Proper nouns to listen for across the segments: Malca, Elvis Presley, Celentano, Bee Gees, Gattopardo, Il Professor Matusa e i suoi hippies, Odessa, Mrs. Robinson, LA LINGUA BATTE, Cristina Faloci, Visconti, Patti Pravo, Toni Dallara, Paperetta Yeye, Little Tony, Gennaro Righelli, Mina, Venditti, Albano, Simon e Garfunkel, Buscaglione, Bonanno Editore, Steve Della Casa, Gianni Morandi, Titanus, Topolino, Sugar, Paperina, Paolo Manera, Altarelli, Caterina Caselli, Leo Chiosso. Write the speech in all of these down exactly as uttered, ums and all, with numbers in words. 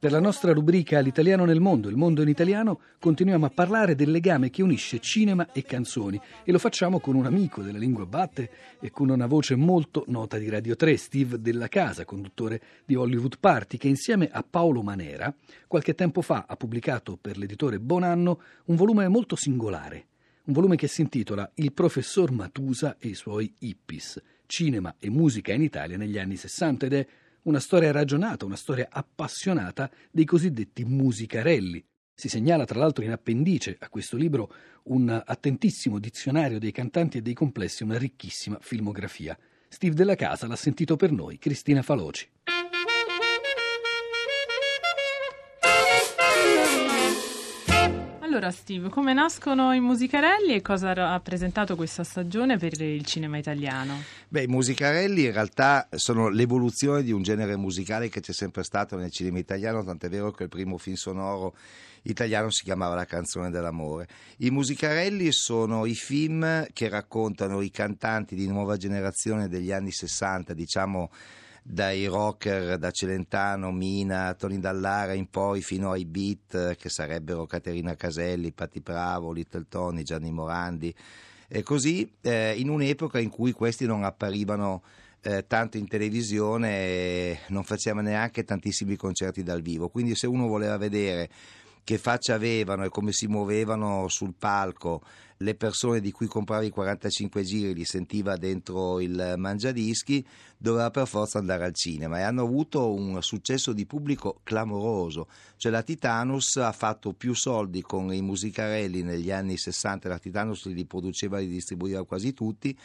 Per la nostra rubrica L'italiano nel mondo, il mondo in italiano, continuiamo a parlare del legame che unisce cinema e canzoni e lo facciamo con un amico della Lingua Batte e con una voce molto nota di Radio tre, Steve Della Casa, conduttore di Hollywood Party, che insieme a Paolo Manera qualche tempo fa ha pubblicato per l'editore Bonanno un volume molto singolare, un volume che si intitola Il Professor Matusa e i suoi hippies, cinema e musica in Italia negli anni sessanta, ed è una storia ragionata, una storia appassionata dei cosiddetti musicarelli. Si segnala tra l'altro in appendice a questo libro un attentissimo dizionario dei cantanti e dei complessi, una ricchissima filmografia. Steve Della Casa l'ha sentito per noi, Cristina Faloci. Allora Steve, come nascono i musicarelli e cosa ha rappresentato questa stagione per il cinema italiano? Beh, i musicarelli in realtà sono l'evoluzione di un genere musicale che c'è sempre stato nel cinema italiano, tant'è vero che il primo film sonoro italiano si chiamava La canzone dell'amore. I musicarelli sono i film che raccontano i cantanti di nuova generazione degli anni sessanta, diciamo dai rocker, da Celentano, Mina, Toni Dallara in poi, fino ai beat che sarebbero Caterina Caselli, Patti Pravo, Little Tony, Gianni Morandi e così, eh, in un'epoca in cui questi non apparivano eh, tanto in televisione e non facevano neanche tantissimi concerti dal vivo, quindi se uno voleva vedere che faccia avevano e come si muovevano sul palco le persone di cui comprava i quarantacinque giri, li sentiva dentro il mangiadischi, doveva per forza andare al cinema, e hanno avuto un successo di pubblico clamoroso. Cioè la Titanus ha fatto più soldi con i musicarelli negli anni sessanta, la Titanus li produceva e li distribuiva quasi tutti,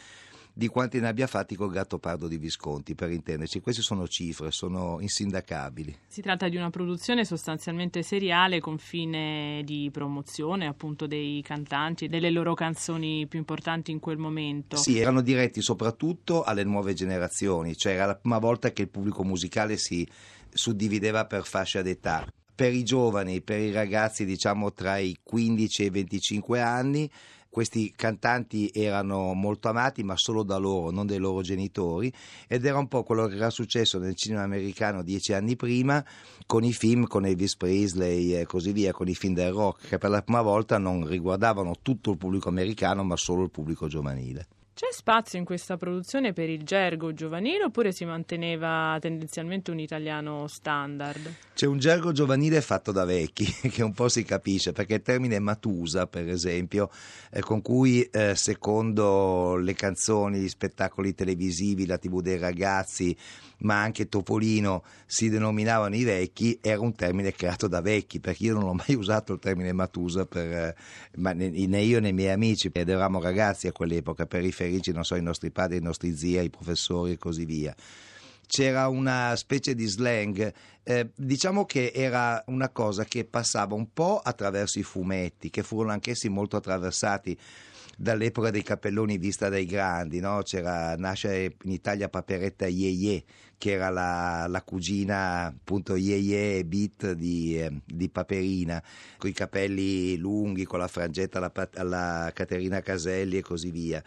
di quanti ne abbia fatti col Gattopardo di Visconti, per intenderci. Queste sono cifre, sono insindacabili. Si tratta di una produzione sostanzialmente seriale con fine di promozione appunto dei cantanti, delle loro canzoni più importanti in quel momento. Sì, erano diretti soprattutto alle nuove generazioni, cioè era la prima volta che il pubblico musicale si suddivideva per fascia d'età. Per i giovani, per i ragazzi diciamo tra i quindici e i venticinque anni, questi cantanti erano molto amati, ma solo da loro, non dai loro genitori, ed era un po' quello che era successo nel cinema americano dieci anni prima con i film con Elvis Presley e così via, con i film del rock, che per la prima volta non riguardavano tutto il pubblico americano, ma solo il pubblico giovanile. C'è spazio in questa produzione per il gergo giovanile oppure si manteneva tendenzialmente un italiano standard? C'è un gergo giovanile fatto da vecchi che un po' si capisce, perché il termine matusa per esempio eh, con cui eh, secondo le canzoni, gli spettacoli televisivi, la tv dei ragazzi ma anche Topolino si denominavano i vecchi, era un termine creato da vecchi, perché io non ho mai usato il termine matusa per, eh, ma né io né i miei amici, ed eravamo ragazzi a quell'epoca, per riferire non so, i nostri padri, i nostri zii, i professori e così via. C'era una specie di slang, eh, diciamo che era una cosa che passava un po' attraverso i fumetti, che furono anch'essi molto attraversati dall'epoca dei cappelloni vista dai grandi, no? C'era, nasce in Italia Paperetta Yeye, che era la, la cugina appunto Yeye Beat di, eh, di Paperina, con i capelli lunghi, con la frangetta alla, alla Caterina Caselli e così via.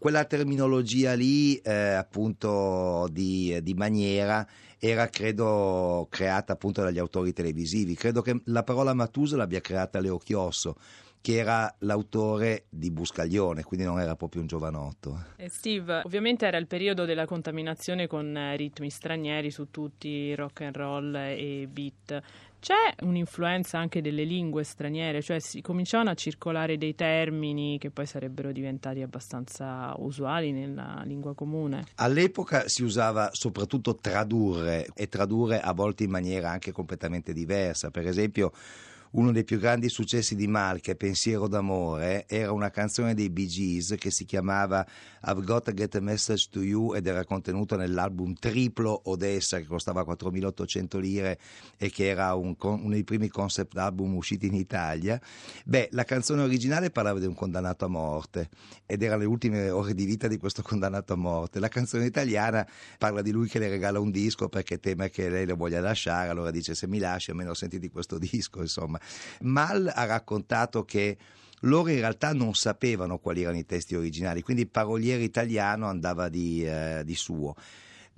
Quella terminologia lì, eh, appunto di, di maniera, era credo creata appunto dagli autori televisivi. Credo che la parola matusa l'abbia creata Leo Chiosso, che era l'autore di Buscaglione, quindi non era proprio un giovanotto. E Steve, ovviamente era il periodo della contaminazione con ritmi stranieri su tutti, rock and roll e beat. C'è un'influenza anche delle lingue straniere, cioè si cominciavano a circolare dei termini che poi sarebbero diventati abbastanza usuali nella lingua comune. All'epoca si usava soprattutto tradurre, e tradurre a volte in maniera anche completamente diversa. Per esempio, uno dei più grandi successi di Malca, Pensiero d'amore, era una canzone dei Bee Gees che si chiamava I've Got to Get a Message to You ed era contenuta nell'album triplo Odessa, che costava quattromilaottocento lire e che era un, uno dei primi concept album usciti in Italia. Beh, la canzone originale parlava di un condannato a morte ed erano le ultime ore di vita di questo condannato a morte. La canzone italiana parla di lui che le regala un disco perché teme che lei lo voglia lasciare, allora dice se mi lasci almeno senti di questo disco, insomma. Mal ha raccontato che loro in realtà non sapevano quali erano i testi originali, quindi il paroliere italiano andava di, eh, di suo.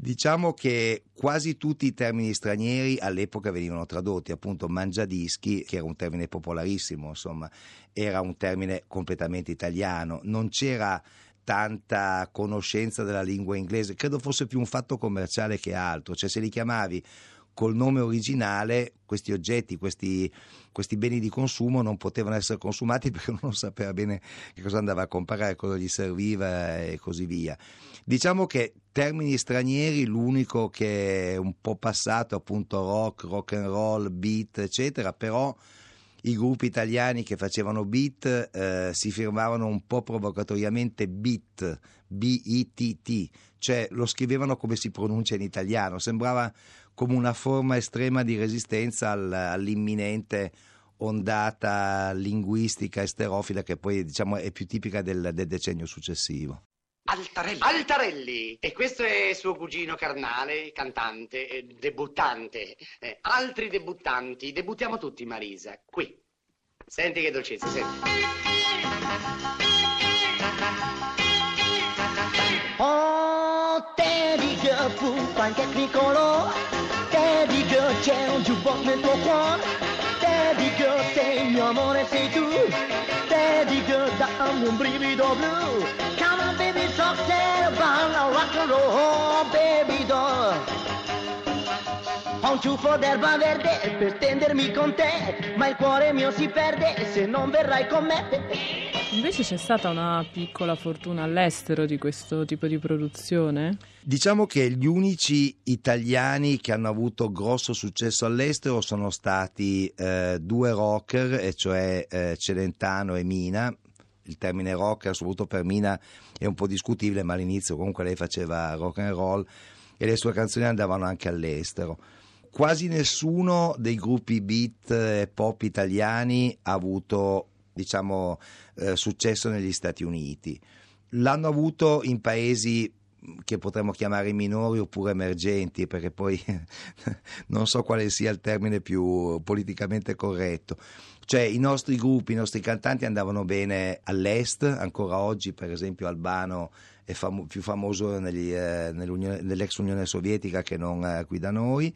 Diciamo che quasi tutti i termini stranieri all'epoca venivano tradotti, appunto mangiadischi, che era un termine popolarissimo, insomma, era un termine completamente italiano, non c'era tanta conoscenza della lingua inglese, credo fosse più un fatto commerciale che altro, cioè se li chiamavi col nome originale questi oggetti, questi, questi beni di consumo non potevano essere consumati perché non sapeva bene che cosa andava a comprare, cosa gli serviva e così via. Diciamo che termini stranieri, l'unico che è un po' passato, appunto rock, rock and roll, beat, eccetera, però i gruppi italiani che facevano beat eh, si firmavano un po' provocatoriamente beat, B I T T, cioè lo scrivevano come si pronuncia in italiano, sembrava come una forma estrema di resistenza all'imminente ondata linguistica e sterofila che poi diciamo è più tipica del, del decennio successivo. Altarelli. Altarelli, e questo è suo cugino carnale, cantante, eh, debuttante, eh, altri debuttanti, debuttiamo tutti Marisa, qui, senti che dolcezza, senti. Ponte di guerra, fu panca tricolore, te di guerra c'è un giubbotto nel tuo cuore, te di guerra sei il mio amore, sei tu, te di guerra dammi un brivido blu. Rock and roll, baby doll. Ho un ciuffo d'erba verde per stendermi con te, ma il cuore mio si perde se non verrai con me. Invece c'è stata una piccola fortuna all'estero di questo tipo di produzione? Diciamo che gli unici italiani che hanno avuto grosso successo all'estero sono stati eh, due rocker, e cioè eh, Celentano e Mina. Il termine rocker, soprattutto per Mina, è un po' discutibile, ma all'inizio comunque lei faceva rock and roll e le sue canzoni andavano anche all'estero. Quasi nessuno dei gruppi beat e pop italiani ha avuto, diciamo, eh, successo negli Stati Uniti. L'hanno avuto in paesi che potremmo chiamare minori oppure emergenti, perché poi non so quale sia il termine più politicamente corretto. Cioè i nostri gruppi, i nostri cantanti andavano bene all'est, ancora oggi per esempio Albano è fam- più famoso negli, eh, nell'ex Unione Sovietica che non eh, qui da noi,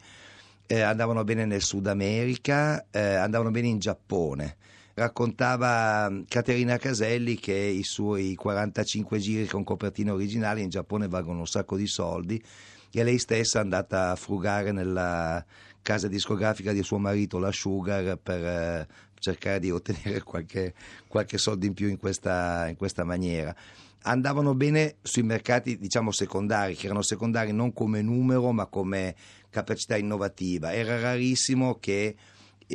eh, andavano bene nel Sud America, eh, andavano bene in Giappone. Raccontava Caterina Caselli che i suoi quarantacinque giri con copertina originale in Giappone valgono un sacco di soldi e lei stessa è andata a frugare nella casa discografica di suo marito, la Sugar, per cercare di ottenere qualche, qualche soldo in più in questa, in questa maniera. Andavano bene sui mercati, diciamo, secondari, che erano secondari non come numero ma come capacità innovativa. Era rarissimo che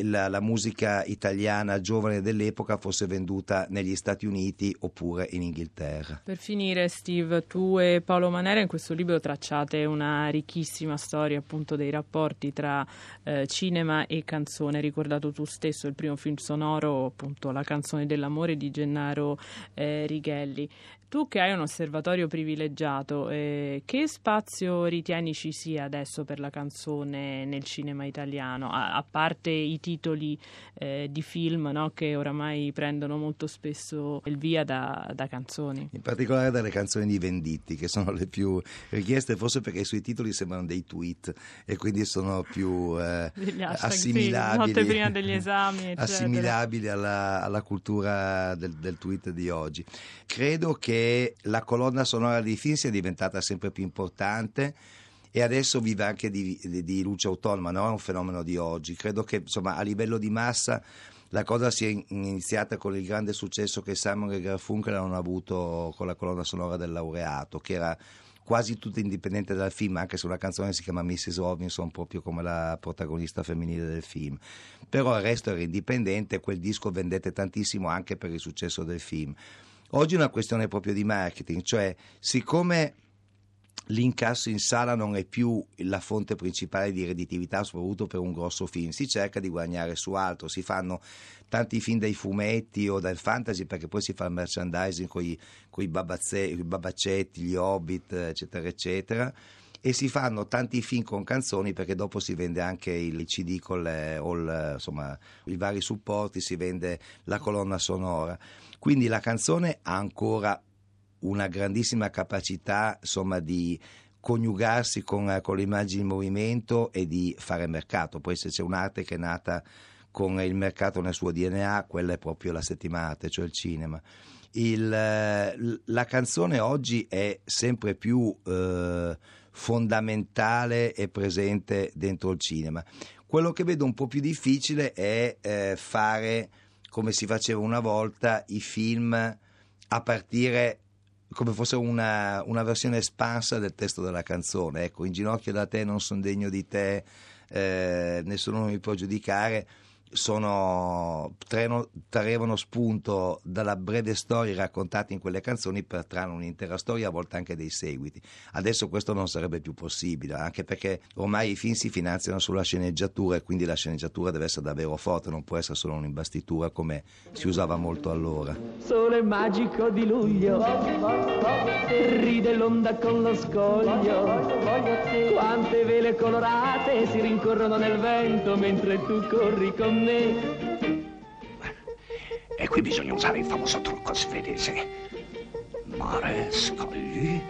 La, la musica italiana giovane dell'epoca fosse venduta negli Stati Uniti oppure in Inghilterra. Per finire, Steve, tu e Paolo Manera in questo libro tracciate una ricchissima storia appunto dei rapporti tra eh, cinema e canzone. Hai ricordato tu stesso il primo film sonoro, appunto La canzone dell'amore di Gennaro eh, Righelli. Tu che hai un osservatorio privilegiato, eh, che spazio ritieni ci sia adesso per la canzone nel cinema italiano, a, a parte i titoli eh, di film, no, che oramai prendono molto spesso il via da, da canzoni? In particolare dalle canzoni di Venditti, che sono le più richieste, forse perché i suoi titoli sembrano dei tweet e quindi sono più eh, assimilabili, sì, prima degli esami, assimilabili alla, alla cultura del, del tweet di oggi. Credo che che la colonna sonora dei film sia diventata sempre più importante e adesso vive anche di, di, di luce autonoma, non è un fenomeno di oggi. Credo che insomma a livello di massa la cosa sia iniziata con il grande successo che Simon e Garfunkel hanno avuto con la colonna sonora del Laureato, che era quasi tutto indipendente dal film, anche se una canzone si chiama missus Robinson proprio come la protagonista femminile del film, però il resto era indipendente e quel disco vendette tantissimo anche per il successo del film. Oggi è una questione proprio di marketing, cioè siccome l'incasso in sala non è più la fonte principale di redditività, soprattutto per un grosso film, si cerca di guadagnare su altro, si fanno tanti film dai fumetti o dal fantasy perché poi si fa il merchandising con i babaccetti, gli hobbit, eccetera, eccetera, e si fanno tanti film con canzoni perché dopo si vende anche il C D con le, o il, insomma, i vari supporti, si vende la colonna sonora. Quindi la canzone ha ancora una grandissima capacità, insomma, di coniugarsi con, con le immagini in movimento e di fare mercato. Poi se c'è un'arte che è nata con il mercato nel suo D N A, quella è proprio la settima arte, cioè il cinema. Il, la canzone oggi è sempre più eh, fondamentale e presente dentro il cinema. Quello che vedo un po' più difficile è eh, fare, come si faceva una volta, i film a partire come fosse una, una versione espansa del testo della canzone. Ecco, in ginocchio da te, non sono degno di te, eh, nessuno mi può giudicare, sono traevano spunto dalla breve storia raccontata in quelle canzoni per trarre un'intera storia, a volte anche dei seguiti. Adesso questo non sarebbe più possibile, anche perché ormai i film si finanziano sulla sceneggiatura e quindi la sceneggiatura deve essere davvero forte, non può essere solo un'imbastitura come si usava molto allora. Sole magico di luglio, ride l'onda con lo scoglio, quante vele colorate si rincorrono nel vento mentre tu corri con me. E qui bisogna usare il famoso trucco svedese: mare, scogli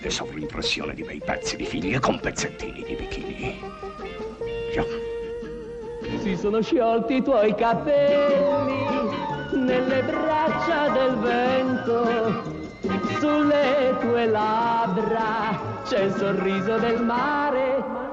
e sovrimpressione di bei pezzi di figlie con pezzettini di bikini. Già. Si sono sciolti i tuoi capelli nelle braccia del vento, sulle tue labbra c'è il sorriso del mare.